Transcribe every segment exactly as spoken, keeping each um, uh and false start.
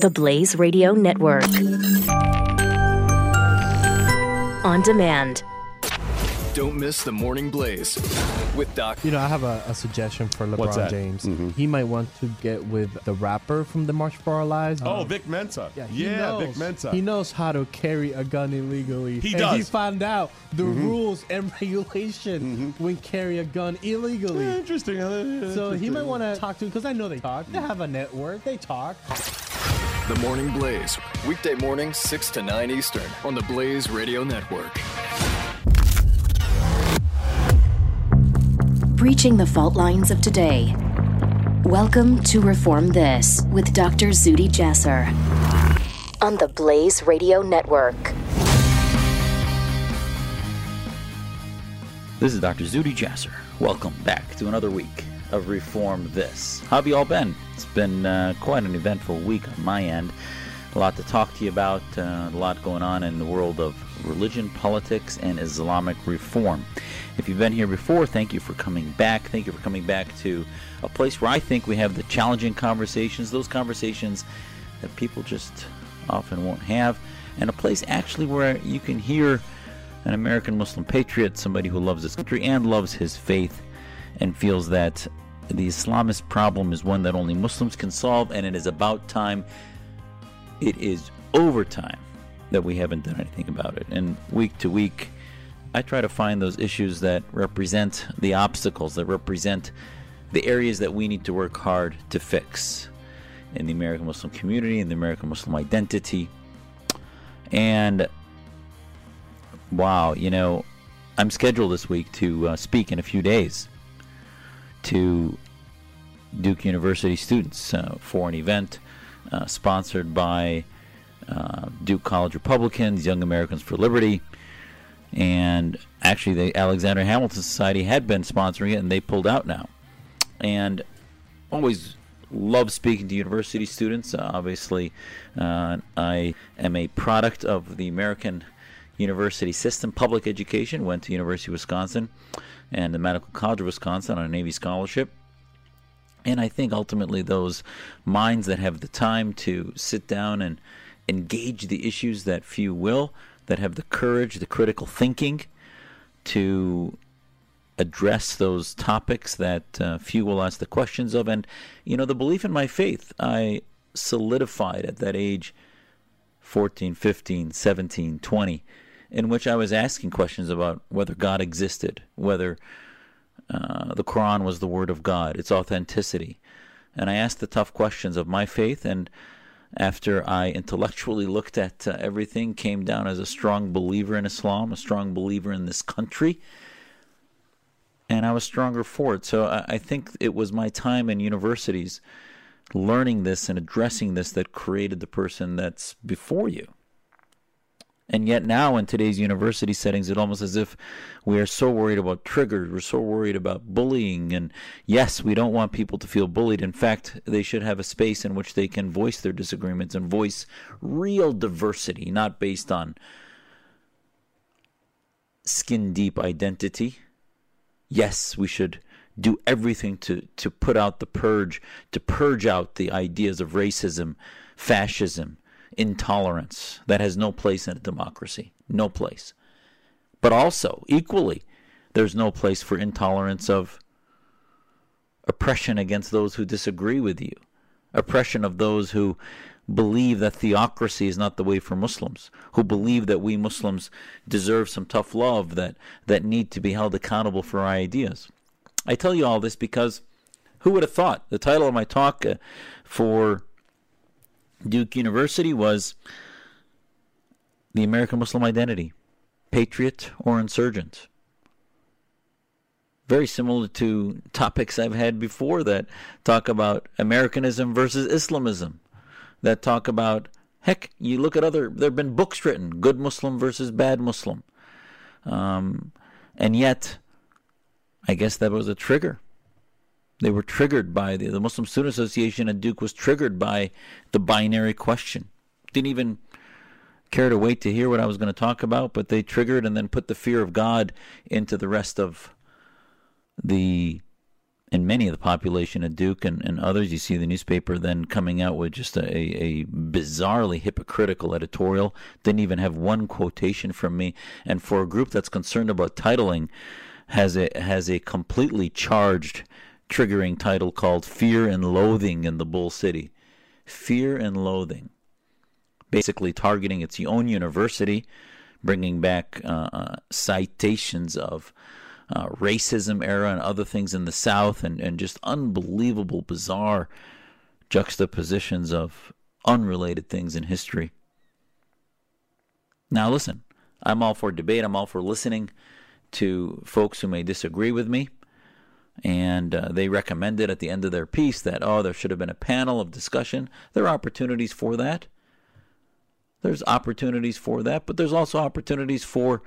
The Blaze Radio Network. On demand. Don't miss the Morning Blaze with Doc. You know, I have a, a suggestion for LeBron James. Mm-hmm. He might want to get with the rapper from the March for Our Lives. Oh, um, Vic Mensa. Yeah, yeah knows, Vic Mensa. He knows how to carry a gun illegally. He and does. He found out the mm-hmm. rules and regulation mm-hmm. when carry a gun illegally. Yeah, interesting. interesting. So he might want to talk to him, because I know they talk. Mm-hmm. They have a network. They talk. The Morning Blaze, weekday morning, six to nine Eastern on the Blaze Radio Network. Breaching the fault lines of today. Welcome to Reform This with Doctor Zuhdi Jasser on the Blaze Radio Network. This is Doctor Zuhdi Jasser. Welcome back to another week of Reform This. How have you all been? It's been uh, quite an eventful week on my end. A lot to talk to you about, uh, a lot going on in the world of religion, politics, and Islamic reform. If you've been here before, thank you for coming back. Thank you for coming back to a place where I think we have the challenging conversations, those conversations that people just often won't have, and a place actually where you can hear an American Muslim patriot, somebody who loves his country and loves his faith and feels that the Islamist problem is one that only Muslims can solve, and it is about time. It is overtime that we haven't done anything about it. And week to week, I try to find those issues that represent the obstacles, that represent the areas that we need to work hard to fix in the American Muslim community, in the American Muslim identity. And wow, you know, I'm scheduled this week to uh, speak in a few days to Duke University students uh, for an event uh, sponsored by uh, Duke College Republicans, Young Americans for Liberty. And actually, the Alexander Hamilton Society had been sponsoring it, and they pulled out now. And always love speaking to university students. Uh, obviously, uh, I am a product of the American university system, public education. Went to University of Wisconsin and the Medical College of Wisconsin on a Navy scholarship. And I think ultimately those minds that have the time to sit down and engage the issues that few will, that have the courage, the critical thinking to address those topics that uh, few will ask the questions of. And, you know, the belief in my faith, I solidified at that age, fourteen, fifteen, seventeen, twenty, in which I was asking questions about whether God existed, whether uh, the Quran was the word of God, its authenticity. And I asked the tough questions of my faith, and after I intellectually looked at uh, everything, came down as a strong believer in Islam, a strong believer in this country, and I was stronger for it. So I, I think it was my time in universities learning this and addressing this that created the person that's before you. And yet now in today's university settings, it's almost as if we are so worried about triggers. We're so worried about bullying. And yes, we don't want people to feel bullied. In fact, they should have a space in which they can voice their disagreements and voice real diversity, not based on skin-deep identity. Yes, we should do everything to, to put out the purge, to purge out the ideas of racism, fascism, intolerance that has no place in a democracy, no place. But also, equally, there's no place for intolerance of oppression against those who disagree with you, oppression of those who believe that theocracy is not the way for Muslims, who believe that we Muslims deserve some tough love, that, that need to be held accountable for our ideas. I tell you all this because who would have thought? The title of my talk uh, for Duke University was The American Muslim Identity, Patriot or Insurgent. Very similar to topics I've had before that talk about Americanism versus Islamism, that talk about, heck, you look at other, there have been books written, Good Muslim versus Bad Muslim. Um, and yet, I guess that was a trigger. They were triggered by the, the Muslim Student Association at Duke was triggered by the binary question. Didn't even care to wait to hear what I was going to talk about, but they triggered and then put the fear of God into the rest of the and many of the population at Duke and, and others. You see the newspaper then coming out with just a, a bizarrely hypocritical editorial. Didn't even have one quotation from me. And for a group that's concerned about titling, has a has a completely charged, triggering title called Fear and Loathing in the Bull City. Fear and Loathing. Basically targeting its own university, bringing back uh, citations of Uh, racism era and other things in the South, and, and just unbelievable, bizarre juxtapositions of unrelated things in history. Now listen, I'm all for debate. I'm all for listening to folks who may disagree with me. And uh, they recommended at the end of their piece that, oh, there should have been a panel of discussion. There are opportunities for that. There's opportunities for that, but there's also opportunities for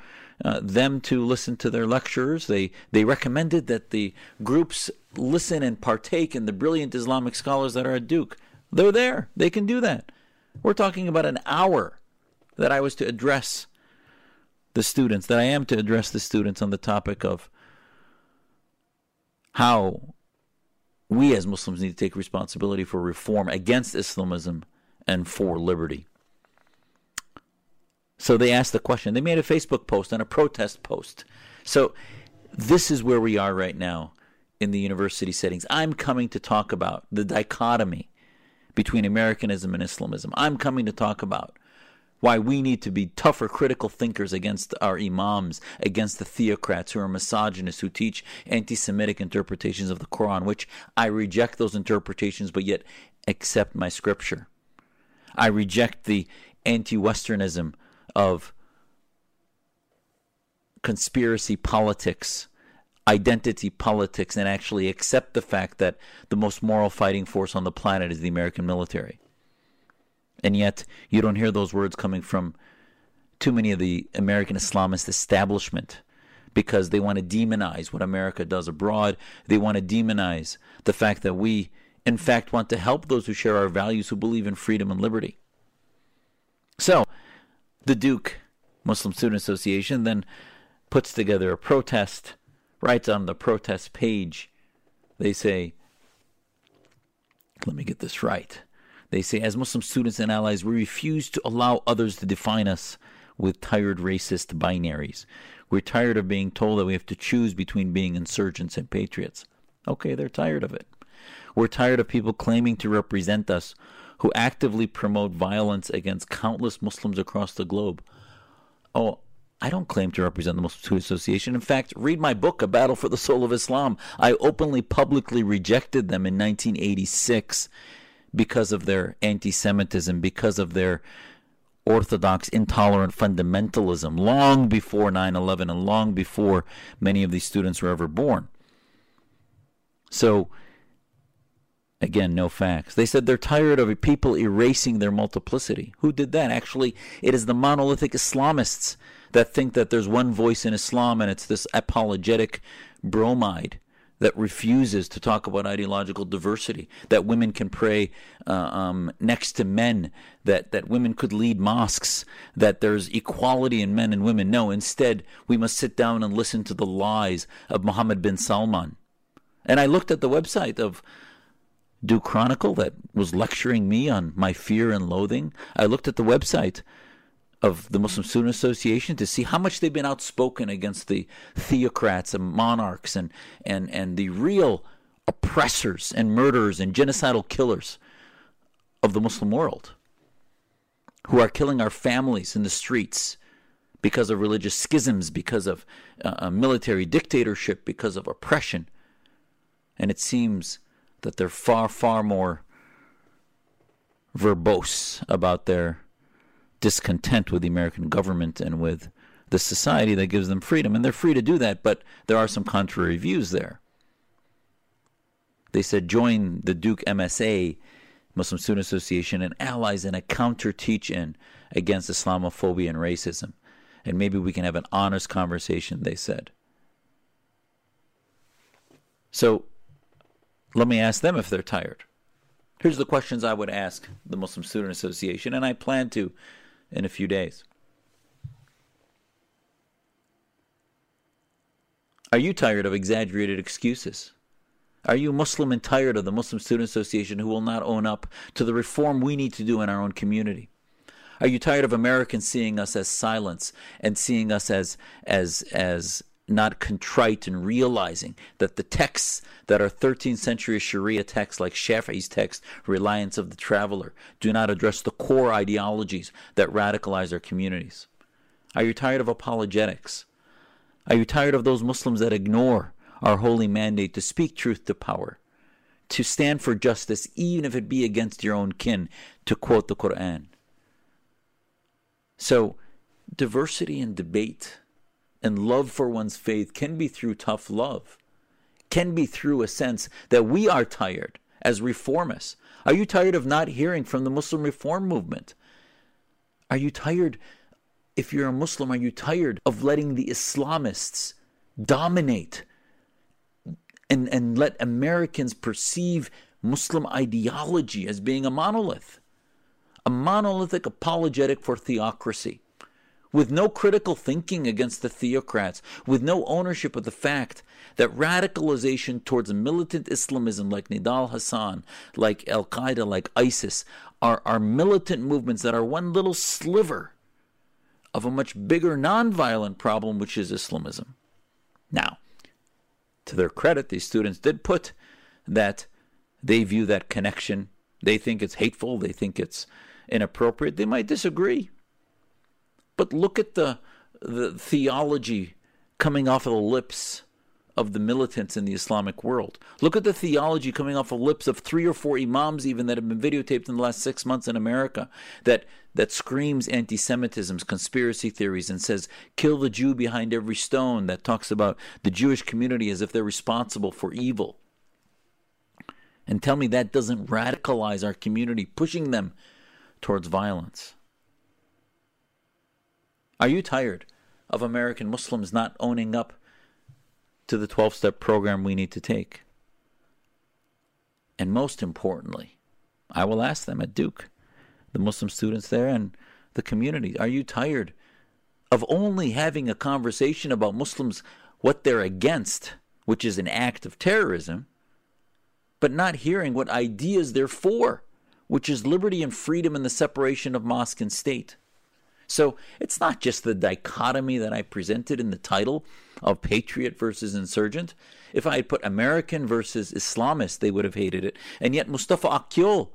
uh, them to listen to their lecturers. They they recommended that the groups listen and partake in the brilliant Islamic scholars that are at Duke. They're there. They can do that. We're talking about an hour that I was to address the students, that I am to address the students on the topic of how we as Muslims need to take responsibility for reform against Islamism and for liberty. So they asked the question. They made a Facebook post and a protest post. So this is where we are right now in the university settings. I'm coming to talk about the dichotomy between Americanism and Islamism. I'm coming to talk about why we need to be tougher critical thinkers against our imams, against the theocrats who are misogynists, who teach anti-Semitic interpretations of the Quran, which I reject those interpretations but yet accept my scripture. I reject the anti-Westernism of conspiracy politics, identity politics, and actually accept the fact that the most moral fighting force on the planet is the American military. And yet, you don't hear those words coming from too many of the American Islamist establishment, because they want to demonize what America does abroad. They want to demonize the fact that we, in fact, want to help those who share our values, who believe in freedom and liberty. So, the Duke Muslim Student Association then puts together a protest. Right on the protest page, they say, let me get this right. They say, as Muslim students and allies, we refuse to allow others to define us with tired racist binaries. We're tired of being told that we have to choose between being insurgents and patriots. Okay, they're tired of it. We're tired of people claiming to represent us who actively promote violence against countless Muslims across the globe. Oh, I don't claim to represent the Muslim Student Association. In fact, read my book, A Battle for the Soul of Islam. I openly, publicly rejected them in nineteen eighty-six because of their anti-Semitism, because of their orthodox, intolerant fundamentalism, long before nine eleven and long before many of these students were ever born. So, again, no facts. They said they're tired of people erasing their multiplicity. Who did that? Actually, it is the monolithic Islamists that think that there's one voice in Islam, and it's this apologetic bromide that refuses to talk about ideological diversity, that women can pray uh, um, next to men, that, that women could lead mosques, that there's equality in men and women. No, instead, we must sit down and listen to the lies of Mohammed bin Salman. And I looked at the website of Duke Chronicle that was lecturing me on my fear and loathing. I looked at the website of the Muslim Student Association to see how much they've been outspoken against the theocrats and monarchs and, and, and the real oppressors and murderers and genocidal killers of the Muslim world, who are killing our families in the streets because of religious schisms, because of uh, military dictatorship, because of oppression. And it seems that they're far, far more verbose about their discontent with the American government and with the society that gives them freedom. And they're free to do that, but there are some contrary views there. They said, join the Duke M S A, Muslim Student Association, and allies in a counter teach-in against Islamophobia and racism. And maybe we can have an honest conversation, they said. So, let me ask them if they're tired. Here's the questions I would ask the Muslim Student Association, and I plan to in a few days. Are you tired of exaggerated excuses? Are you Muslim and tired of the Muslim Student Association who will not own up to the reform we need to do in our own community? Are you tired of Americans seeing us as silence and seeing us as as as not contrite and realizing that the texts that are thirteenth century Sharia texts like Shafi'i's text, Reliance of the Traveler, do not address the core ideologies that radicalize our communities? Are you tired of apologetics? Are you tired of those Muslims that ignore our holy mandate to speak truth to power, to stand for justice even if it be against your own kin, to quote the Quran? So diversity and debate and love for one's faith can be through tough love, can be through a sense that we are tired as reformists. Are you tired of not hearing from the Muslim Reform Movement? Are you tired, if you're a Muslim, are you tired of letting the Islamists dominate and, and let Americans perceive Muslim ideology as being a monolith, a monolithic apologetic for theocracy, with no critical thinking against the theocrats, with no ownership of the fact that radicalization towards militant Islamism like Nidal Hassan, like Al Qaeda, like ISIS, are, are militant movements that are one little sliver of a much bigger nonviolent problem, which is Islamism. Now, to their credit, these students did put that they view that connection. They think it's hateful. They think it's inappropriate. They might disagree. But look at the, the theology coming off of the lips of the militants in the Islamic world. Look at the theology coming off the lips of three or four imams even that have been videotaped in the last six months in America that, that screams anti-Semitism, conspiracy theories, and says, kill the Jew behind every stone, that talks about the Jewish community as if they're responsible for evil. And tell me that doesn't radicalize our community, pushing them towards violence. Are you tired of American Muslims not owning up to the twelve-step program we need to take? And most importantly, I will ask them at Duke, the Muslim students there and the community, are you tired of only having a conversation about Muslims, what they're against, which is an act of terrorism, but not hearing what ideas they're for, which is liberty and freedom and the separation of mosque and state? So it's not just the dichotomy that I presented in the title of patriot versus insurgent. If I had put American versus Islamist, they would have hated it. And yet Mustafa Akyol,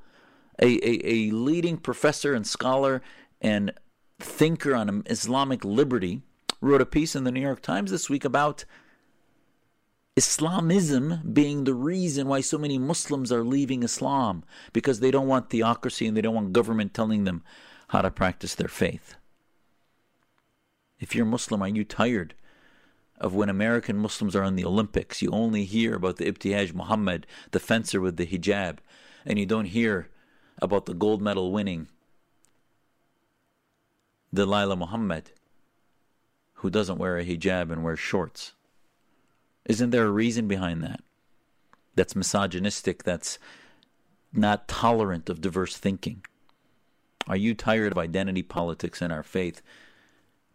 a, a, a leading professor and scholar and thinker on Islamic liberty, wrote a piece in the New York Times this week about Islamism being the reason why so many Muslims are leaving Islam, because they don't want theocracy and they don't want government telling them how to practice their faith. If you're Muslim, are you tired of when American Muslims are in the Olympics, you only hear about the Ibtihaj Muhammad, the fencer with the hijab, and you don't hear about the gold medal winning Delilah Muhammad, who doesn't wear a hijab and wears shorts? Isn't there a reason behind that? That's misogynistic, that's not tolerant of diverse thinking. Are you tired of identity politics in our faith?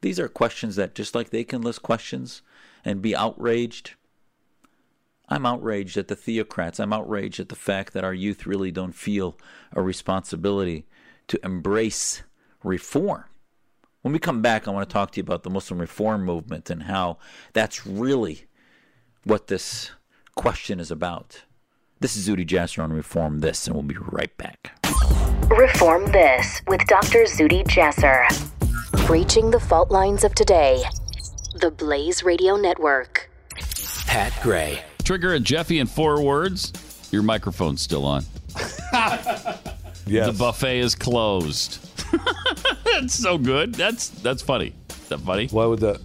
These are questions that, just like they can list questions and be outraged, I'm outraged at the theocrats. I'm outraged at the fact that our youth really don't feel a responsibility to embrace reform. When we come back, I want to talk to you about the Muslim Reform Movement and how that's really what this question is about. This is Zuhdi Jasser on Reform This, and we'll be right back. Reform This with Doctor Zuhdi Jasser. Breaching the fault lines of today. The Blaze Radio Network. Pat Gray. Trigger and Jeffy in four words. Your microphone's still on. Yes. The buffet is closed. That's so good. That's that's funny. Is that funny? Why would that?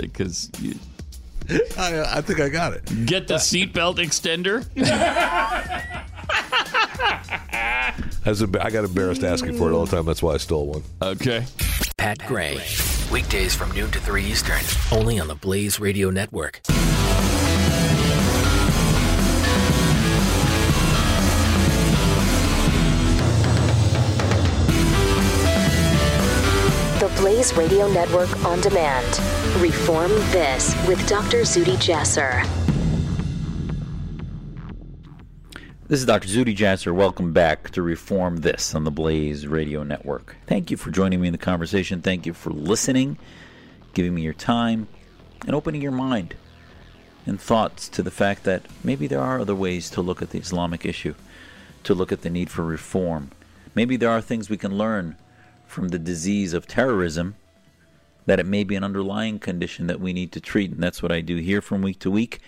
Because... Uh, I, I think I got it. Get the seatbelt extender. I got embarrassed asking for it all the time. That's why I stole one. Okay. Pat Gray. Weekdays from noon to three Eastern. Only on the Blaze Radio Network. The Blaze Radio Network on demand. Reform This with Doctor Zuhdi Jasser. This is Doctor Zuhdi Jasser. Welcome back to Reform This on the Blaze Radio Network. Thank you for joining me in the conversation. Thank you for listening, giving me your time, and opening your mind and thoughts to the fact that maybe there are other ways to look at the Islamic issue, to look at the need for reform. Maybe there are things we can learn from the disease of terrorism, that it may be an underlying condition that we need to treat, and that's what I do here from week to week.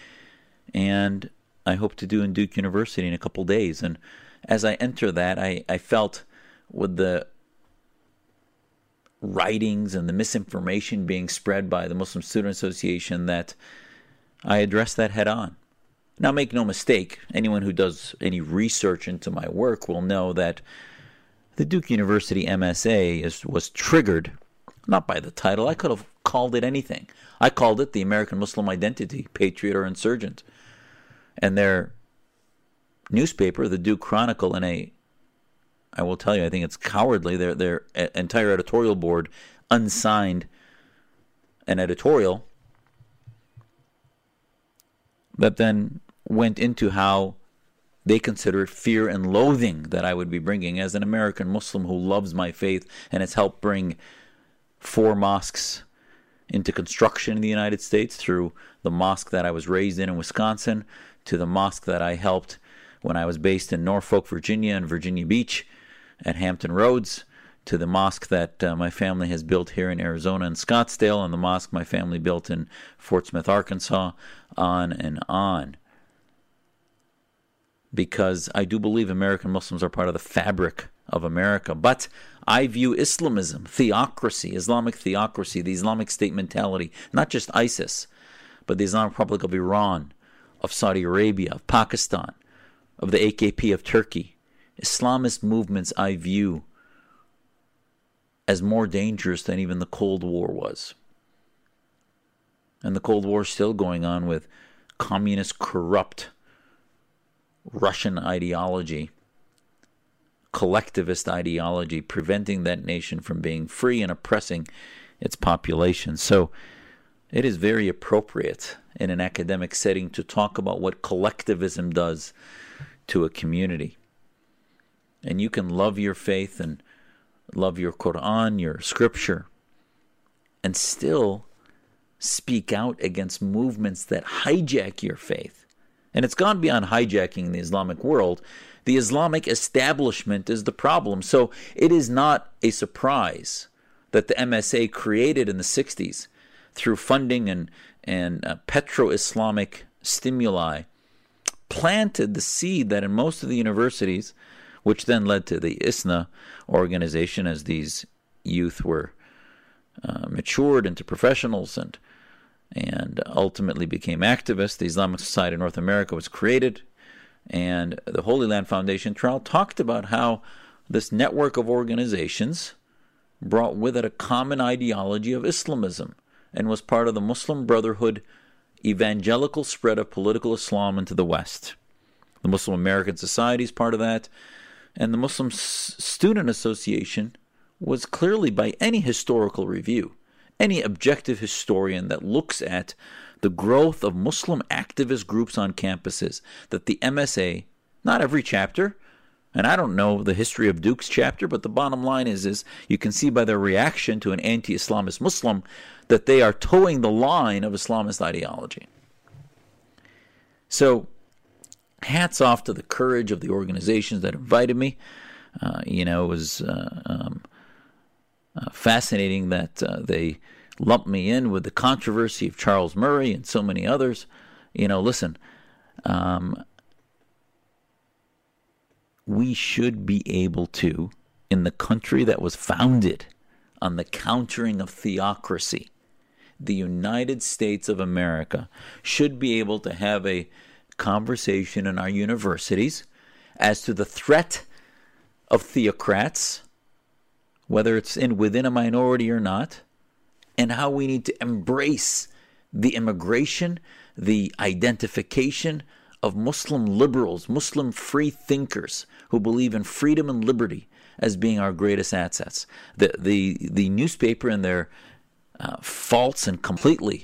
And I hope to do in Duke University in a couple days. And as I enter that, I, I felt with the writings and the misinformation being spread by the Muslim Student Association that I addressed that head on. Now, make no mistake, anyone who does any research into my work will know that the Duke University M S A is, was triggered, not by the title. I could have called it anything. I called it the American Muslim Identity, Patriot or Insurgent. And their newspaper, the Duke Chronicle, in a, I will tell you, I think it's cowardly, their their entire editorial board unsigned an editorial that then went into how they considered fear and loathing that I would be bringing as an American Muslim who loves my faith and has helped bring four mosques into construction in the United States through the mosque that I was raised in in Wisconsin, to the mosque that I helped when I was based in Norfolk, Virginia, and Virginia Beach at Hampton Roads, to the mosque that uh, my family has built here in Arizona and Scottsdale, and the mosque my family built in Fort Smith, Arkansas, on and on. Because I do believe American Muslims are part of the fabric of America, but I view Islamism, theocracy, Islamic theocracy, the Islamic state mentality, not just ISIS, but the Islamic Republic of Iran, of Saudi Arabia, of Pakistan, of the A K P of Turkey. Islamist movements I view as more dangerous than even the Cold War was. And the Cold War is still going on with communist, corrupt Russian ideology, collectivist ideology, preventing that nation from being free and oppressing its population. So it is very appropriate in an academic setting to talk about what collectivism does to a community. And you can love your faith and love your Quran, your scripture, and still speak out against movements that hijack your faith. And it's gone beyond hijacking the Islamic world. The Islamic establishment is the problem. So it is not a surprise that the M S A created in the sixties through funding and, and uh, petro-Islamic stimuli planted the seed that in most of the universities, which then led to the I S N A organization as these youth were uh, matured into professionals and and ultimately became activists. The Islamic Society of North America was created, and the Holy Land Foundation trial talked about how this network of organizations brought with it a common ideology of Islamism and was part of the Muslim Brotherhood evangelical spread of political Islam into the West. The Muslim American Society is part of that, and the Muslim Student Association was clearly, by any historical review, any objective historian that looks at the growth of Muslim activist groups on campuses, that the M S A, not every chapter, and I don't know the history of Duke's chapter, but the bottom line is, is you can see by their reaction to an anti-Islamist Muslim that they are towing the line of Islamist ideology. So hats off to the courage of the organizations that invited me. Uh, you know, it was... Uh, um, Uh, fascinating that uh, they lumped me in with the controversy of Charles Murray and so many others. You know, listen, um, we should be able to, in the country that was founded on the countering of theocracy, the United States of America should be able to have a conversation in our universities as to the threat of theocrats, whether it's in within a minority or not, and how we need to embrace the immigration, the identification of Muslim liberals, Muslim free thinkers who believe in freedom and liberty as being our greatest assets. The the, the newspaper and their uh, false and completely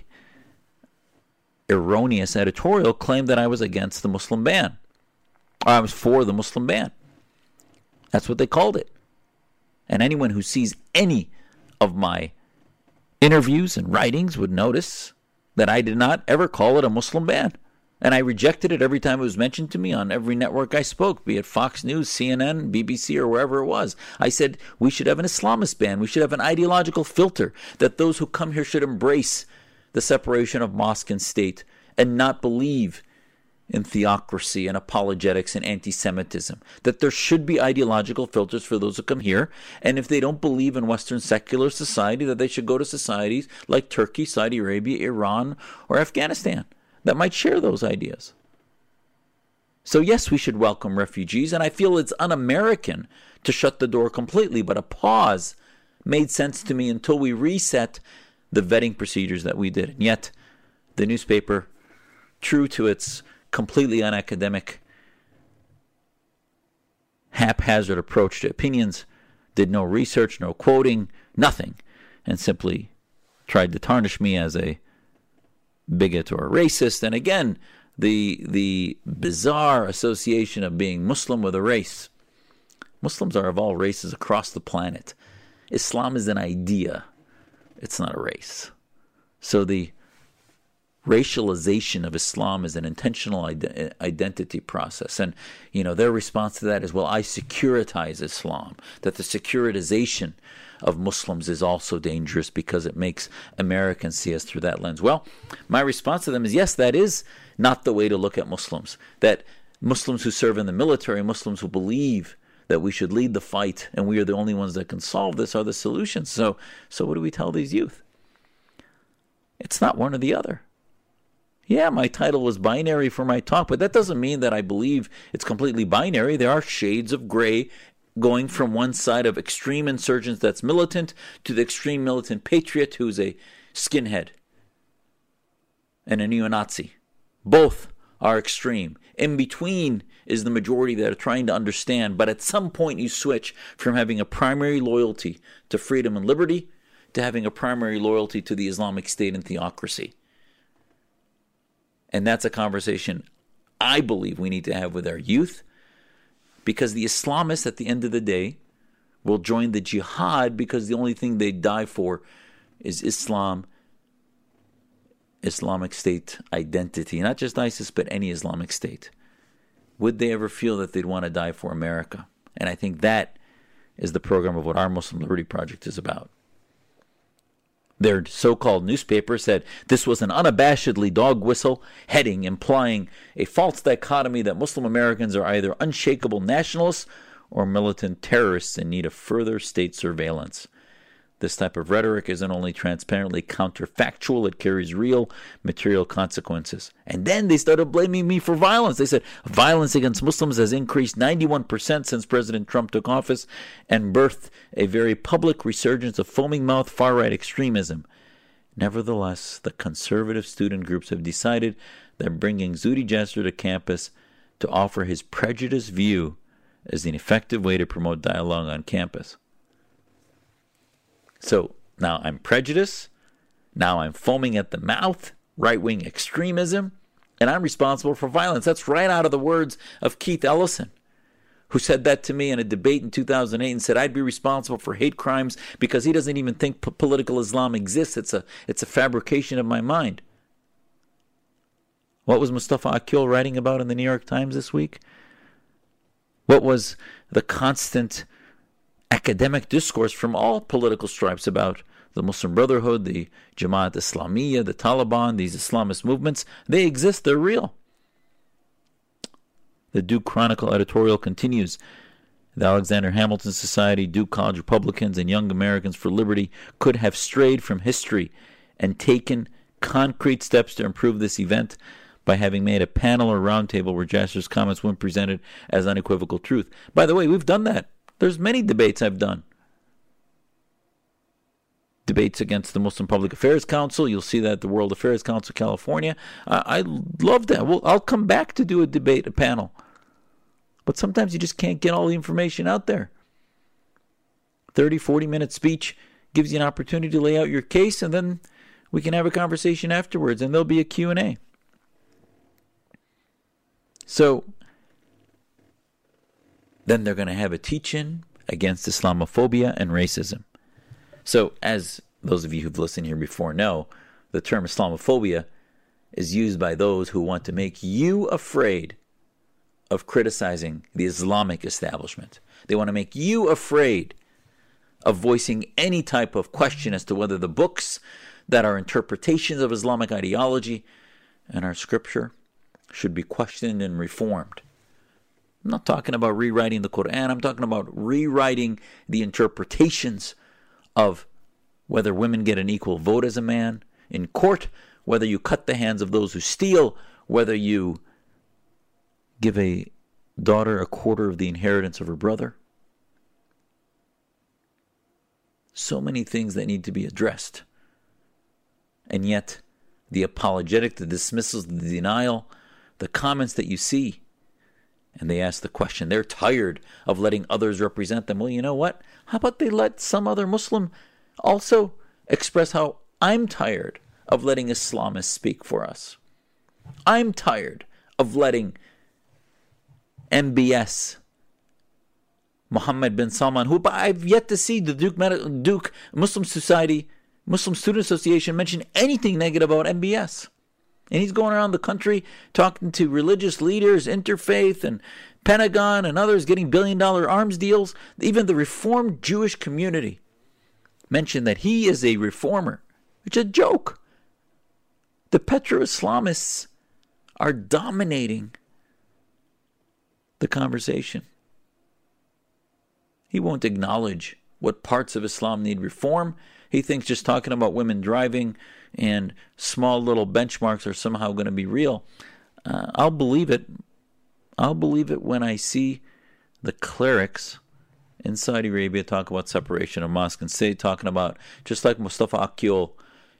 erroneous editorial claimed that I was against the Muslim ban. I was for the Muslim ban. That's what they called it. And anyone who sees any of my interviews and writings would notice that I did not ever call it a Muslim ban. And I rejected it every time it was mentioned to me on every network I spoke, be it Fox News, C N N, B B C, or wherever it was. I said we should have an Islamist ban. We should have an ideological filter that those who come here should embrace the separation of mosque and state and not believe in theocracy and apologetics and anti-Semitism, that there should be ideological filters for those who come here, and if they don't believe in Western secular society, that they should go to societies like Turkey, Saudi Arabia, Iran, or Afghanistan that might share those ideas. So yes, we should welcome refugees, and I feel it's un-American to shut the door completely, but a pause made sense to me until we reset the vetting procedures that we did. And yet, the newspaper, true to its completely unacademic, haphazard approach to opinions, did no research, no quoting, nothing, and simply tried to tarnish me as a bigot or a racist. And again, the the bizarre association of being Muslim with a race. Muslims are of all races across the planet. Islam is an idea. It's not a race. So the racialization of Islam is an intentional ide- identity process. And, you know, their response to that is, well, I securitize Islam, that the securitization of Muslims is also dangerous because it makes Americans see us through that lens. Well, my response to them is, yes, that is not the way to look at Muslims, that Muslims who serve in the military, Muslims who believe that we should lead the fight and we are the only ones that can solve this are the solutions. So, so what do we tell these youth? It's not one or the other. Yeah, my title was binary for my talk, but that doesn't mean that I believe it's completely binary. There are shades of gray going from one side of extreme insurgents that's militant to the extreme militant patriot who's a skinhead and a neo-Nazi. Both are extreme. In between is the majority that are trying to understand, but at some point you switch from having a primary loyalty to freedom and liberty to having a primary loyalty to the Islamic State and theocracy. And that's a conversation I believe we need to have with our youth, because the Islamists at the end of the day will join the jihad because the only thing they die for is Islam, Islamic State identity. Not just ISIS, but any Islamic State. Would they ever feel that they'd want to die for America? And I think that is the program of what our Muslim Liberty Project is about. Their so-called newspaper said this was an unabashedly dog whistle heading implying a false dichotomy that Muslim Americans are either unshakable nationalists or militant terrorists in need of further state surveillance. This type of rhetoric isn't only transparently counterfactual, it carries real material consequences. And then they started blaming me for violence. They said violence against Muslims has increased ninety-one percent since President Trump took office and birthed a very public resurgence of foaming-mouthed far-right extremism. Nevertheless, the conservative student groups have decided that bringing Zuhdi Jasser to campus to offer his prejudiced view is an effective way to promote dialogue on campus. So now I'm prejudiced, now I'm foaming at the mouth, right-wing extremism, and I'm responsible for violence. That's right out of the words of Keith Ellison, who said that to me in a debate in two thousand eight and said I'd be responsible for hate crimes because he doesn't even think p- political Islam exists. It's a, it's a fabrication of my mind. What was Mustafa Akyol writing about in the New York Times this week? What was the constant academic discourse from all political stripes about the Muslim Brotherhood, the Jamaat Islamiyya, the Taliban, these Islamist movements? They exist, they're real. The Duke Chronicle editorial continues. The Alexander Hamilton Society, Duke College Republicans, and Young Americans for Liberty could have strayed from history and taken concrete steps to improve this event by having made a panel or roundtable where Jasser's comments weren't presented as unequivocal truth. By the way, we've done that. There's many debates I've done. Debates against the Muslim Public Affairs Council. You'll see that at the World Affairs Council California. Uh, I love that. Well, I'll come back to do a debate, a panel. But sometimes you just can't get all the information out there. thirty, forty-minute speech gives you an opportunity to lay out your case, and then we can have a conversation afterwards, and there'll be a Q and A. So Then they're going to have a teach-in against Islamophobia and racism. So, as those of you who've listened here before know, the term Islamophobia is used by those who want to make you afraid of criticizing the Islamic establishment. They want to make you afraid of voicing any type of question as to whether the books that are interpretations of Islamic ideology and our scripture should be questioned and reformed. I'm not talking about rewriting the Quran. I'm talking about rewriting the interpretations of whether women get an equal vote as a man in court, whether you cut the hands of those who steal, whether you give a daughter a quarter of the inheritance of her brother. So many things that need to be addressed. And yet, the apologetic, the dismissals, the denial, the comments that you see, and they ask the question, they're tired of letting others represent them. Well, you know what? How about they let some other Muslim also express how I'm tired of letting Islamists speak for us. I'm tired of letting M B S, Mohammed bin Salman, who I've yet to see the Duke, Duke Muslim Society, Muslim Student Association mention anything negative about M B S. And he's going around the country talking to religious leaders, Interfaith and Pentagon and others, getting billion-dollar arms deals. Even the Reformed Jewish community mentioned that he is a reformer. It's a joke. The petro-Islamists are dominating the conversation. He won't acknowledge what parts of Islam need reform. He thinks just talking about women driving and small little benchmarks are somehow going to be real. Uh, I'll believe it. I'll believe it when I see the clerics in Saudi Arabia talk about separation of mosque and say, talking about, just like Mustafa Akyol,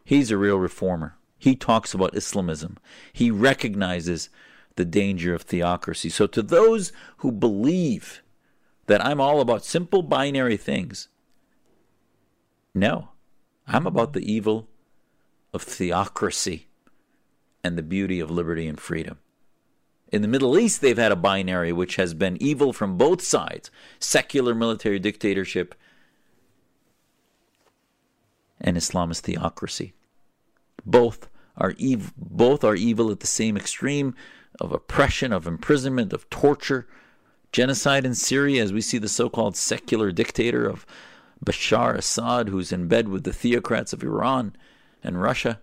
he's a real reformer. He talks about Islamism. He recognizes the danger of theocracy. So to those who believe that I'm all about simple binary things, no, I'm about the evil of theocracy and the beauty of liberty and freedom. In the Middle East, they've had a binary which has been evil from both sides. Secular military dictatorship and Islamist theocracy. Both are ev- both are evil at the same extreme of oppression, of imprisonment, of torture, genocide in Syria, as we see the so-called secular dictator of Bashar Assad, who's in bed with the theocrats of Iran and Russia.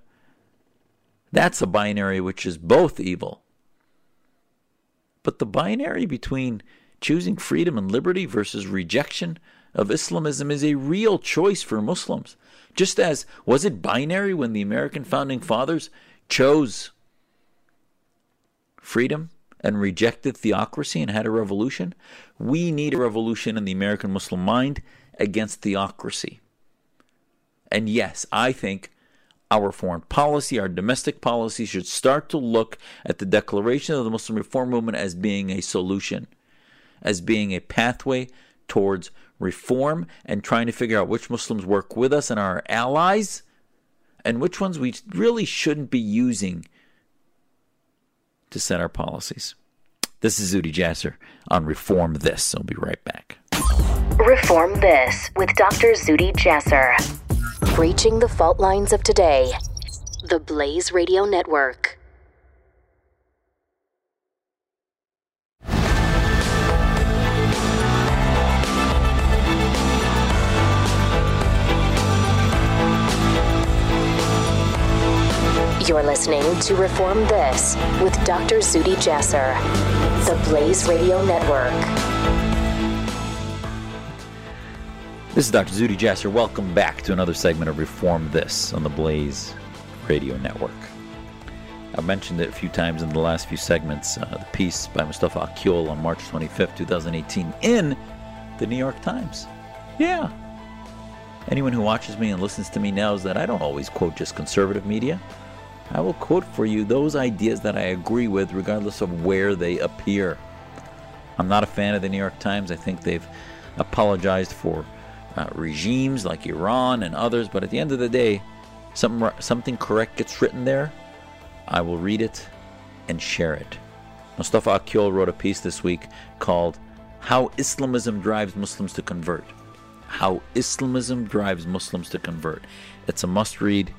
That's a binary which is both evil. But the binary between choosing freedom and liberty versus rejection of Islamism is a real choice for Muslims. Just as, was it binary when the American Founding Fathers chose freedom and rejected theocracy and had a revolution? We need a revolution in the American Muslim mind against theocracy. And yes, I think our foreign policy, our domestic policy should start to look at the declaration of the Muslim Reform Movement as being a solution, as being a pathway towards reform and trying to figure out which Muslims work with us and our allies and which ones we really shouldn't be using to set our policies. This is Zuhdi Jasser on Reform This. I'll be right back. Reform This with Doctor Zuhdi Jasser. Breaching the fault lines of today. The Blaze Radio Network. You're listening to Reform This with Doctor Zuhdi Jasser. The Blaze Radio Network. This is Doctor Zuhdi Jasser. Welcome back to another segment of Reform This on the Blaze Radio Network. I've mentioned it a few times in the last few segments, uh, the piece by Mustafa Akyol on March twenty-fifth, twenty eighteen in the New York Times. Yeah. Anyone who watches me and listens to me knows that I don't always quote just conservative media. I will quote for you those ideas that I agree with regardless of where they appear. I'm not a fan of the New York Times. I think they've apologized for Uh, regimes like Iran and others, but at the end of the day, some, something correct gets written there. I will read it and share it. Mustafa Akyol wrote a piece this week called how Islamism drives Muslims to convert. How Islamism drives Muslims to convert. It's a must-read.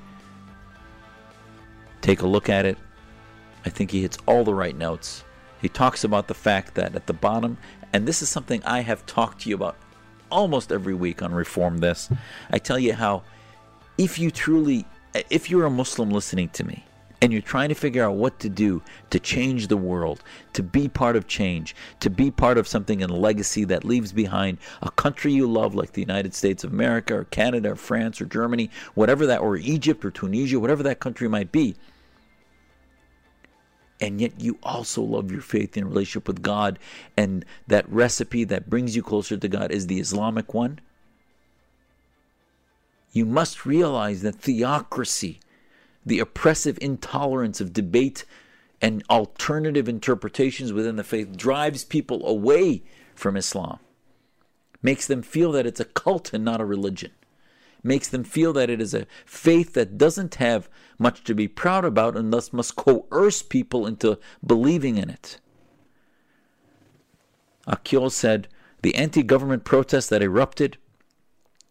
Take a look at it. I think he hits all the right notes. He talks about the fact that at the bottom, and this is something I have talked to you about almost every week on Reform This, I tell you how if you truly, if you're a Muslim listening to me, and you're trying to figure out what to do to change the world, to be part of change, to be part of something in a legacy that leaves behind a country you love like the United States of America or Canada or France or Germany, whatever that, or Egypt or Tunisia, whatever that country might be, and yet you also love your faith and relationship with God, and that recipe that brings you closer to God is the Islamic one, you must realize that theocracy, the oppressive intolerance of debate and alternative interpretations within the faith, drives people away from Islam, makes them feel that it's a cult and not a religion, makes them feel that it is a faith that doesn't have much to be proud about and thus must coerce people into believing in it. Akyol said, the anti-government protests that erupted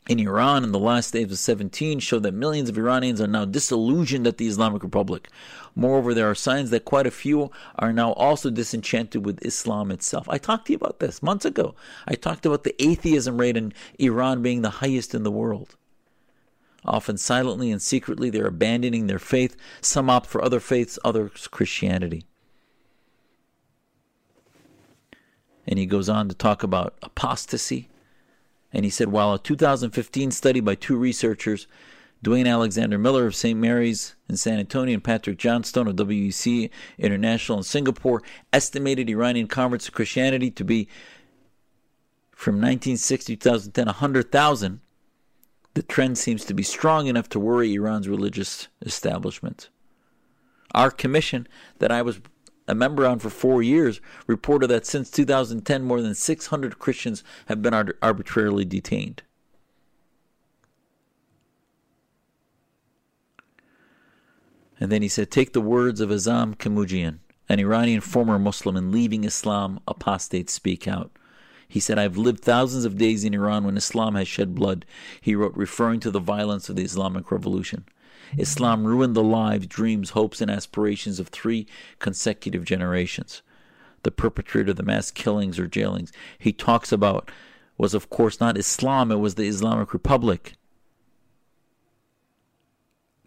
in Iran in the last days of seventeen show that millions of Iranians are now disillusioned at the Islamic Republic. Moreover, there are signs that quite a few are now also disenchanted with Islam itself. I talked to you about this months ago. I talked about the atheism rate in Iran being the highest in the world. Often silently and secretly, they're abandoning their faith. Some opt for other faiths, others Christianity. And he goes on to talk about apostasy. And he said, while a two thousand fifteen study by two researchers, Dwayne Alexander Miller of Saint Mary's in San Antonio and Patrick Johnstone of W E C International in Singapore, estimated Iranian converts to Christianity to be, from nineteen sixty to two thousand ten, one hundred thousand, the trend seems to be strong enough to worry Iran's religious establishment. Our commission that I was a member on for four years reported that since two thousand ten, more than six hundred Christians have been ar- arbitrarily detained. And then he said, take the words of Azam Kemujian, an Iranian former Muslim and leaving Islam, apostates speak out. He said, I've lived thousands of days in Iran when Islam has shed blood, he wrote, referring to the violence of the Islamic Revolution. Islam ruined the lives, dreams, hopes, and aspirations of three consecutive generations. The perpetrator of the mass killings or jailings he talks about was, of course, not Islam. It was the Islamic Republic.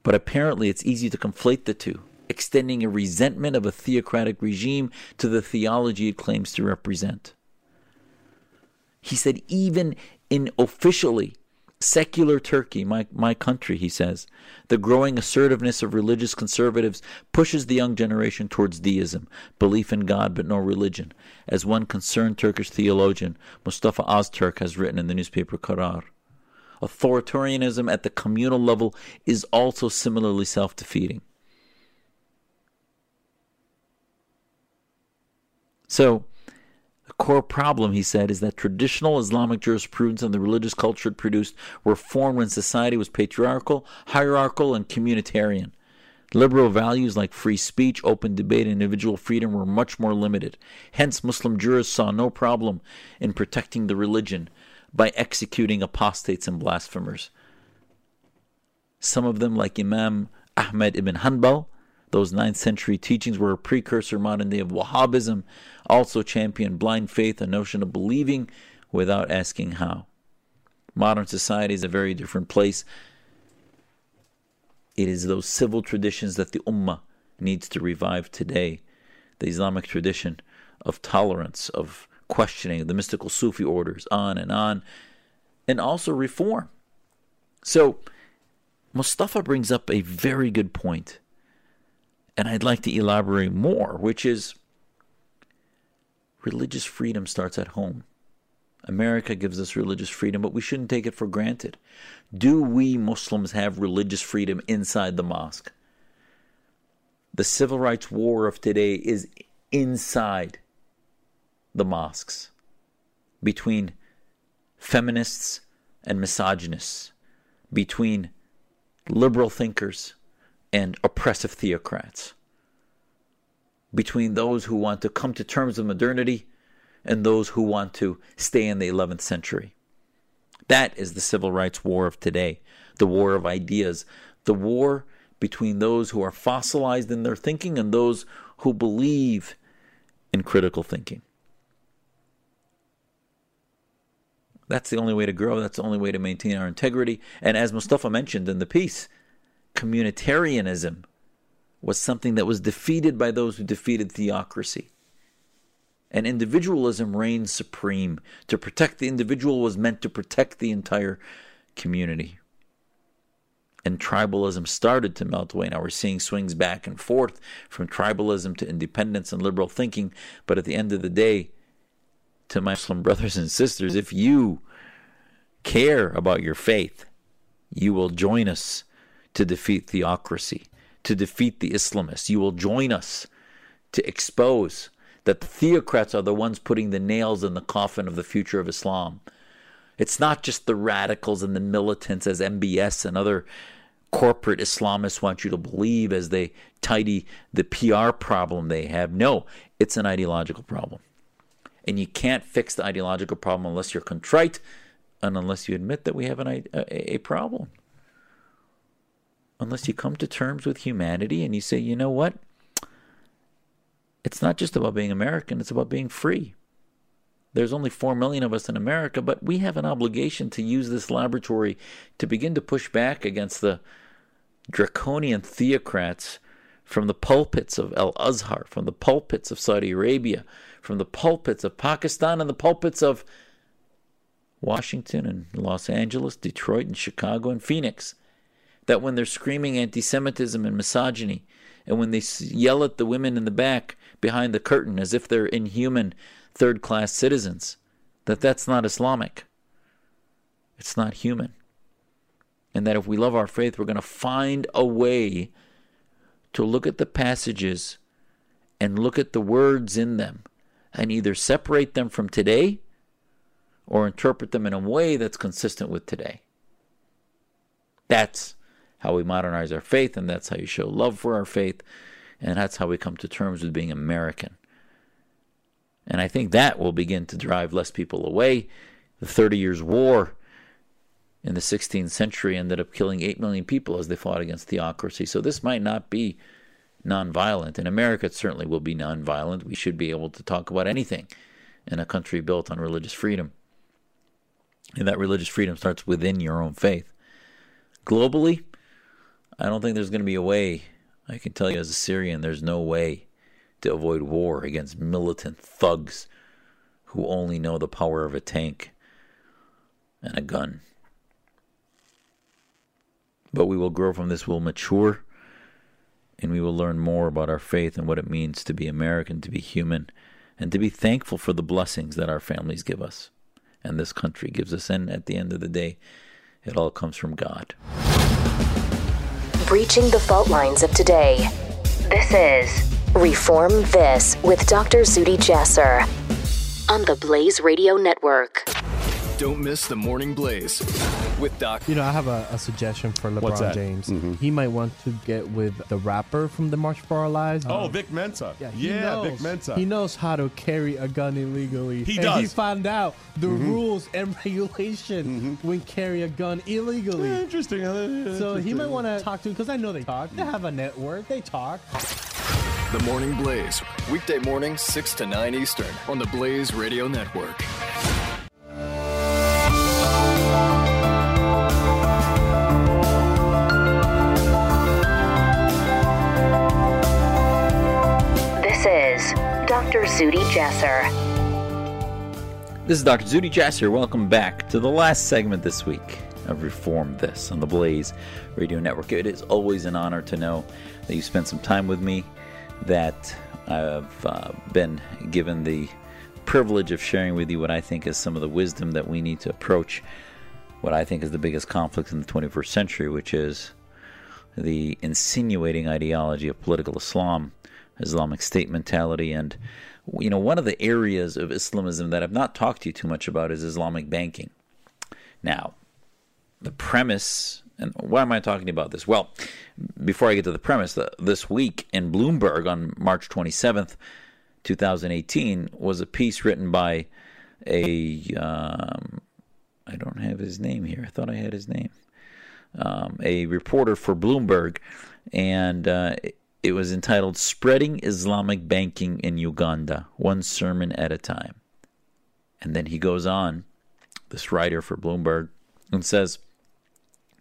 But apparently it's easy to conflate the two, extending a resentment of a theocratic regime to the theology it claims to represent. He said, even in officially secular Turkey, my, my country, he says, the growing assertiveness of religious conservatives pushes the young generation towards deism, belief in God but no religion, as one concerned Turkish theologian, Mustafa Akyol, has written in the newspaper Karar. Authoritarianism at the communal level is also similarly self-defeating. So, the core problem, he said, is that traditional Islamic jurisprudence and the religious culture it produced were formed when society was patriarchal, hierarchical, and communitarian. Liberal values like free speech, open debate, and individual freedom were much more limited. Hence, Muslim jurists saw no problem in protecting the religion by executing apostates and blasphemers. Some of them, like Imam Ahmad ibn Hanbal, those ninth century teachings were a precursor modern day of Wahhabism, also championed blind faith, a notion of believing without asking how. Modern society is a very different place. It is those civil traditions that the Ummah needs to revive today. The Islamic tradition of tolerance, of questioning, the mystical Sufi orders, on and on, and also reform. So, Mustafa brings up a very good point, and I'd like to elaborate more, which is religious freedom starts at home. America gives us religious freedom, but we shouldn't take it for granted. Do we Muslims have religious freedom inside the mosque? The civil rights war of today is inside the mosques, between feminists and misogynists, between liberal thinkers and oppressive theocrats, between those who want to come to terms with modernity and those who want to stay in the eleventh century. That is the civil rights war of today, the war of ideas, the war between those who are fossilized in their thinking and those who believe in critical thinking. That's the only way to grow. That's the only way to maintain our integrity. And as Mustafa mentioned in the piece, communitarianism was something that was defeated by those who defeated theocracy. And individualism reigned supreme. To protect the individual was meant to protect the entire community. And tribalism started to melt away. Now we're seeing swings back and forth from tribalism to independence and liberal thinking. But at the end of the day, to my Muslim brothers and sisters, if you care about your faith, you will join us to defeat theocracy, to defeat the Islamists. You will join us to expose that the theocrats are the ones putting the nails in the coffin of the future of Islam. It's not just the radicals and the militants as M B S and other corporate Islamists want you to believe as they tidy the P R problem they have. No, it's an ideological problem. And you can't fix the ideological problem unless you're contrite and unless you admit that we have an, a, a problem. Unless you come to terms with humanity and you say, you know what? It's not just about being American, it's about being free. There's only four million of us in America, but we have an obligation to use this laboratory to begin to push back against the draconian theocrats from the pulpits of Al-Azhar, from the pulpits of Saudi Arabia, from the pulpits of Pakistan and the pulpits of Washington and Los Angeles, Detroit and Chicago and Phoenix, that when they're screaming anti-Semitism and misogyny, and when they yell at the women in the back behind the curtain as if they're inhuman third-class citizens, that that's not Islamic. It's not human. And that if we love our faith, we're going to find a way to look at the passages and look at the words in them and either separate them from today or interpret them in a way that's consistent with today. That's how we modernize our faith, and that's how you show love for our faith, and that's how we come to terms with being American. And I think that will begin to drive less people away. The Thirty Years' War in the sixteenth century ended up killing eight million people as they fought against theocracy. So this might not be nonviolent. In America, it certainly will be nonviolent. We should be able to talk about anything in a country built on religious freedom. And that religious freedom starts within your own faith. Globally, I don't think there's going to be a way. I can tell you as a Syrian, there's no way to avoid war against militant thugs who only know the power of a tank and a gun. But we will grow from this, we'll mature, and we will learn more about our faith and what it means to be American, to be human, and to be thankful for the blessings that our families give us and this country gives us. And at the end of the day, it all comes from God. Breaching the fault lines of today. This is Reform This with Doctor Zuhdi Jasser on the Blaze Radio Network. Don't miss the Morning Blaze with Doc. You know, I have a, a suggestion for LeBron James. Mm-hmm. He might want to get with the rapper from the March for Our Lives. Oh, uh, Vic Mensa. Yeah, yeah knows, Vic Mensa. He knows how to carry a gun illegally. He and does. He found out the mm-hmm. rules and regulation mm-hmm. when carry a gun illegally. Yeah, interesting. interesting. So he might want to talk to him because I know they talk. Mm-hmm. They have a network. They talk. The Morning Blaze, weekday morning, six to nine Eastern, on the Blaze Radio Network. This is Doctor Zuhdi Jasser. This is Doctor Zuhdi Jasser. Welcome back to the last segment this week of Reform This on the Blaze Radio Network. It is always an honor to know that you spent some time with me, that I've uh, been given the privilege of sharing with you what I think is some of the wisdom that we need to approach what I think is the biggest conflict in the twenty-first century, which is the insinuating ideology of political Islam, Islamic state mentality. And, you know, one of the areas of Islamism that I've not talked to you too much about is Islamic banking. Now, the premise... And why am I talking about this? Well, before I get to the premise, the, this week in Bloomberg on March twenty-seventh, two thousand eighteen was a piece written by a, um, I don't have his name here. I thought I had his name. Um, a reporter for Bloomberg, and uh, it was entitled Spreading Islamic Banking in Uganda, One Sermon at a Time. And then he goes on, this writer for Bloomberg, and says,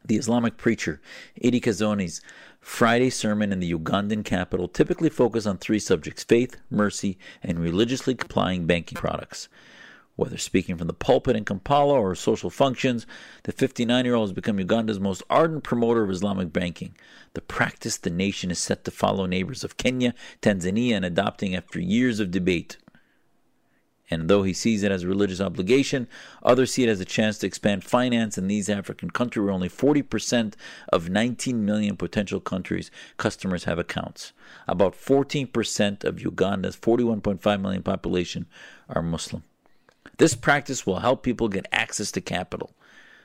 the Islamic preacher Idi Kazoni's Friday sermon in the Ugandan capital typically focused on three subjects: faith, mercy, and religiously complying banking products. Whether speaking from the pulpit in Kampala or social functions, the fifty-nine-year-old has become Uganda's most ardent promoter of Islamic banking, the practice the nation is set to follow neighbors of Kenya, Tanzania, and adopting after years of debate. And though he sees it as a religious obligation, others see it as a chance to expand finance in these African countries where only forty percent of nineteen million potential countries customers have accounts. About fourteen percent of Uganda's forty-one point five million population are Muslim. This practice will help people get access to capital.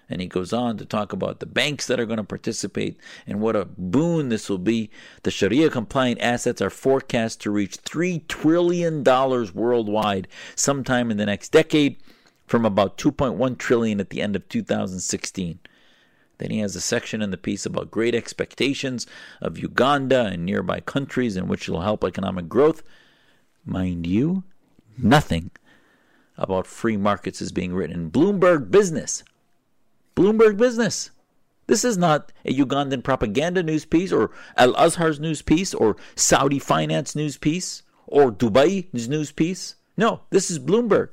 And he goes on to talk about the banks that are going to participate and what a boon this will be. The Sharia-compliant assets are forecast to reach three trillion dollars worldwide sometime in the next decade from about two point one trillion dollars at the end of two thousand sixteen. Then he has a section in the piece about great expectations of Uganda and nearby countries in which it will help economic growth. Mind you, nothing about free markets is being written in Bloomberg Business. Bloomberg Business. This is not a Ugandan propaganda news piece or Al-Azhar's news piece or Saudi finance news piece or Dubai's news piece. No, this is Bloomberg.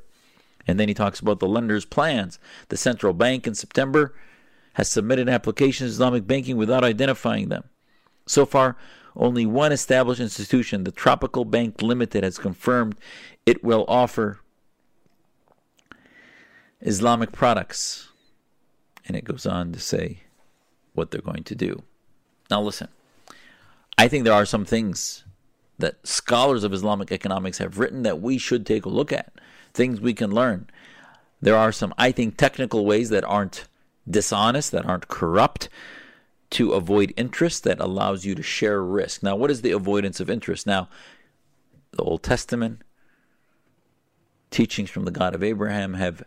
And then he talks about the lenders' plans. The central bank in September has submitted applications to Islamic banking without identifying them. So far, only one established institution, the Tropical Bank Limited, has confirmed it will offer Islamic products. And it goes on to say what they're going to do. Now listen, I think there are some things that scholars of Islamic economics have written that we should take a look at, things we can learn. There are some, I think, technical ways that aren't dishonest, that aren't corrupt, to avoid interest that allows you to share risk. Now, what is the avoidance of interest? Now, the Old Testament teachings from the God of Abraham have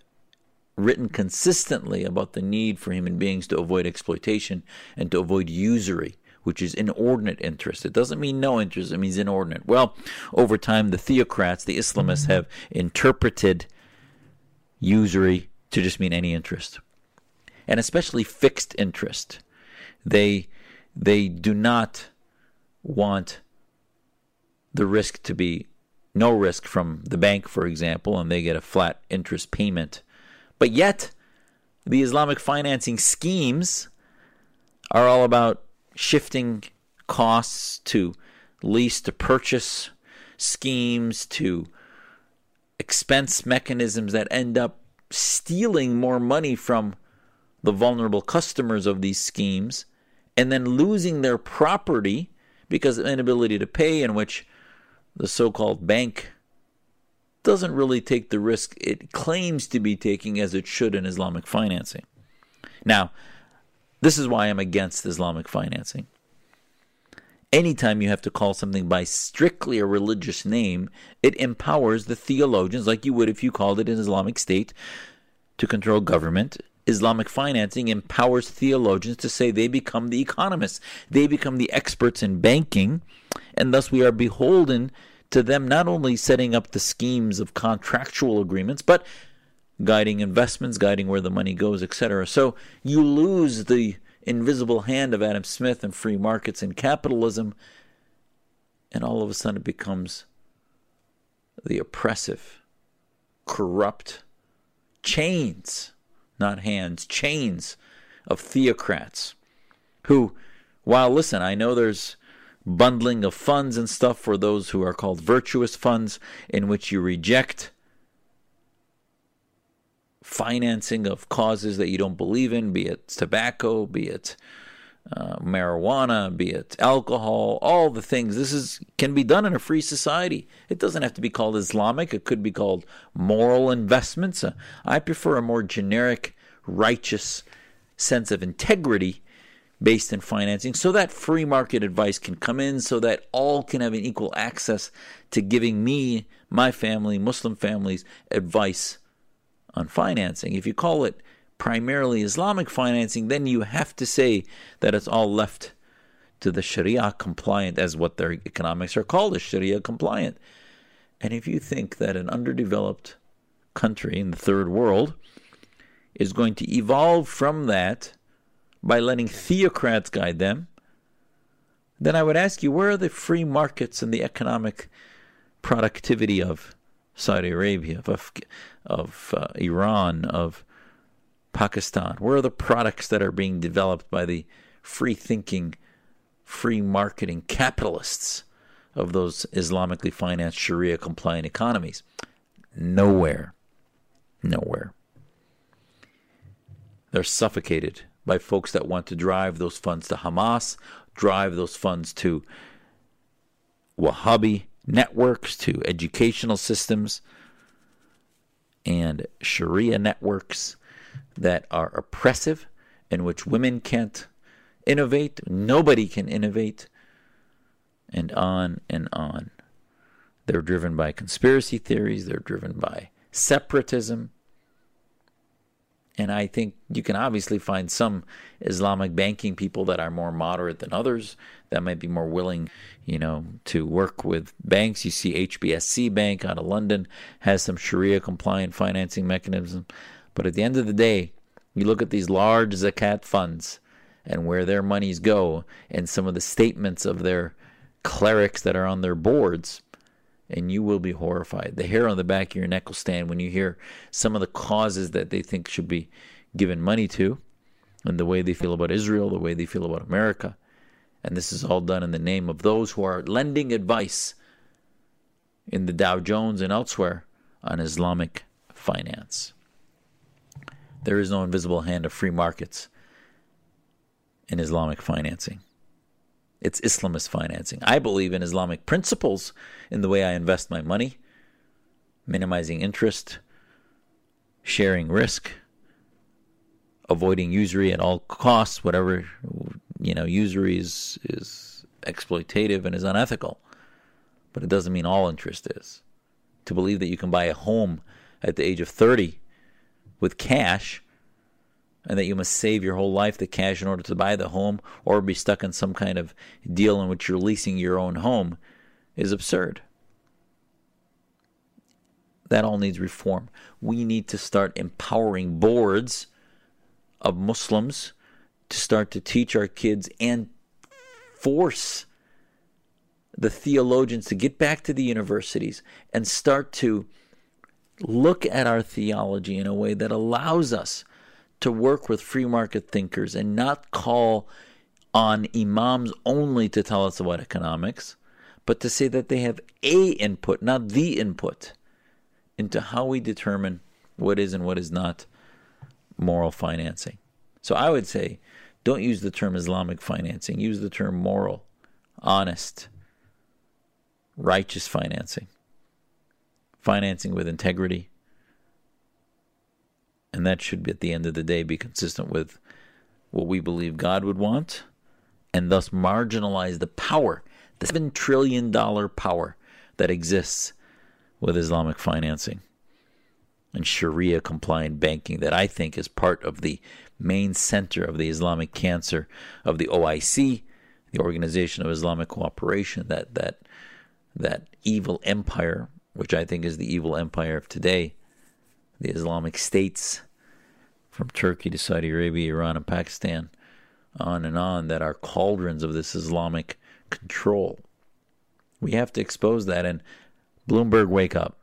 written consistently about the need for human beings to avoid exploitation and to avoid usury, which is inordinate interest. It doesn't mean no interest, it means inordinate. Well, over time, the theocrats, the Islamists, have interpreted usury to just mean any interest, and especially fixed interest. They, they do not want the risk to be no risk from the bank, for example, and they get a flat interest payment. But yet, the Islamic financing schemes are all about shifting costs to lease to purchase schemes, to expense mechanisms that end up stealing more money from the vulnerable customers of these schemes and then losing their property because of inability to pay, in which the so-called bank doesn't really take the risk it claims to be taking as it should in Islamic financing. Now, this is why I'm against Islamic financing. Anytime you have to call something by strictly a religious name, it empowers the theologians, like you would if you called it an Islamic state, to control government. Islamic financing empowers theologians to say they become the economists. They become the experts in banking, and thus we are beholden to them not only setting up the schemes of contractual agreements, but guiding investments, guiding where the money goes, et cetera. So you lose the invisible hand of Adam Smith and free markets and capitalism, and all of a sudden it becomes the oppressive, corrupt chains, not hands, chains of theocrats who, while, listen, I know there's bundling of funds and stuff for those who are called virtuous funds, in which you reject financing of causes that you don't believe in, be it tobacco, be it uh, marijuana, be it alcohol, all the things. This is can be done in a free society. It doesn't have to be called Islamic. It could be called moral investments. Uh, I prefer a more generic, righteous sense of integrity based in financing, so that free market advice can come in, so that all can have an equal access to giving me, my family, Muslim families, advice on financing. If you call it primarily Islamic financing, then you have to say that it's all left to the Sharia compliant, as what their economics are called, is Sharia compliant. And if you think that an underdeveloped country in the third world is going to evolve from that by letting theocrats guide them, then I would ask you, where are the free markets and the economic productivity of Saudi Arabia, of, of uh, Iran, of Pakistan? Where are the products that are being developed by the free-thinking, free-marketing capitalists of those Islamically financed, Sharia-compliant economies? Nowhere. Nowhere. They're suffocated by folks that want to drive those funds to Hamas, drive those funds to Wahhabi networks, to educational systems, and Sharia networks that are oppressive, in which women can't innovate, nobody can innovate, and on and on. They're driven by conspiracy theories, they're driven by separatism. And I think you can obviously find some Islamic banking people that are more moderate than others, that might be more willing, you know, to work with banks. You see H B S C Bank out of London has some Sharia-compliant financing mechanism. But at the end of the day, you look at these large zakat funds and where their monies go and some of the statements of their clerics that are on their boards, and you will be horrified. The hair on the back of your neck will stand when you hear some of the causes that they think should be given money to, and the way they feel about Israel, the way they feel about America. And this is all done in the name of those who are lending advice in the Dow Jones and elsewhere on Islamic finance. There is no invisible hand of free markets in Islamic financing. It's Islamist financing. I believe in Islamic principles in the way I invest my money, minimizing interest, sharing risk, avoiding usury at all costs, whatever, you know, usury is, is exploitative and is unethical. But it doesn't mean all interest is. To believe that you can buy a home at the age of thirty with cash, and that you must save your whole life the cash in order to buy the home, or be stuck in some kind of deal in which you're leasing your own home, is absurd. That all needs reform. We need to start empowering boards of Muslims to start to teach our kids and force the theologians to get back to the universities and start to look at our theology in a way that allows us to work with free market thinkers and not call on imams only to tell us about economics, but to say that they have a input, not the input, into how we determine what is and what is not moral financing. So I would say, don't use the term Islamic financing. Use the term moral, honest, righteous financing, financing with integrity. And that should, at the end of the day, be consistent with what we believe God would want, and thus marginalize the power, the seven trillion dollars power that exists with Islamic financing and Sharia-compliant banking that I think is part of the main center of the Islamic cancer of the O I C, the Organization of Islamic Cooperation, that that that evil empire, which I think is the evil empire of today, the Islamic states, from Turkey to Saudi Arabia, Iran, and Pakistan, on and on, that are cauldrons of this Islamic control. We have to expose that. And Bloomberg, wake up.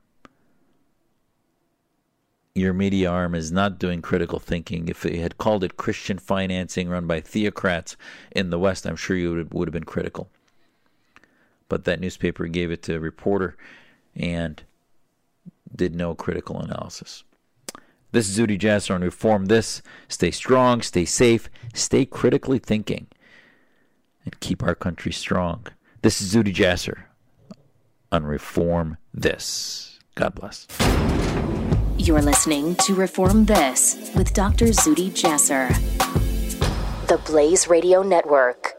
Your media arm is not doing critical thinking. If they had called it Christian financing run by theocrats in the West, I'm sure you would have been critical. But that newspaper gave it to a reporter and did no critical analysis. This is Zuhdi Jasser on Reform This. Stay strong, stay safe, stay critically thinking, and keep our country strong. This is Zuhdi Jasser on Reform This. God bless. You're listening to Reform This with Doctor Zuhdi Jasser. The Blaze Radio Network.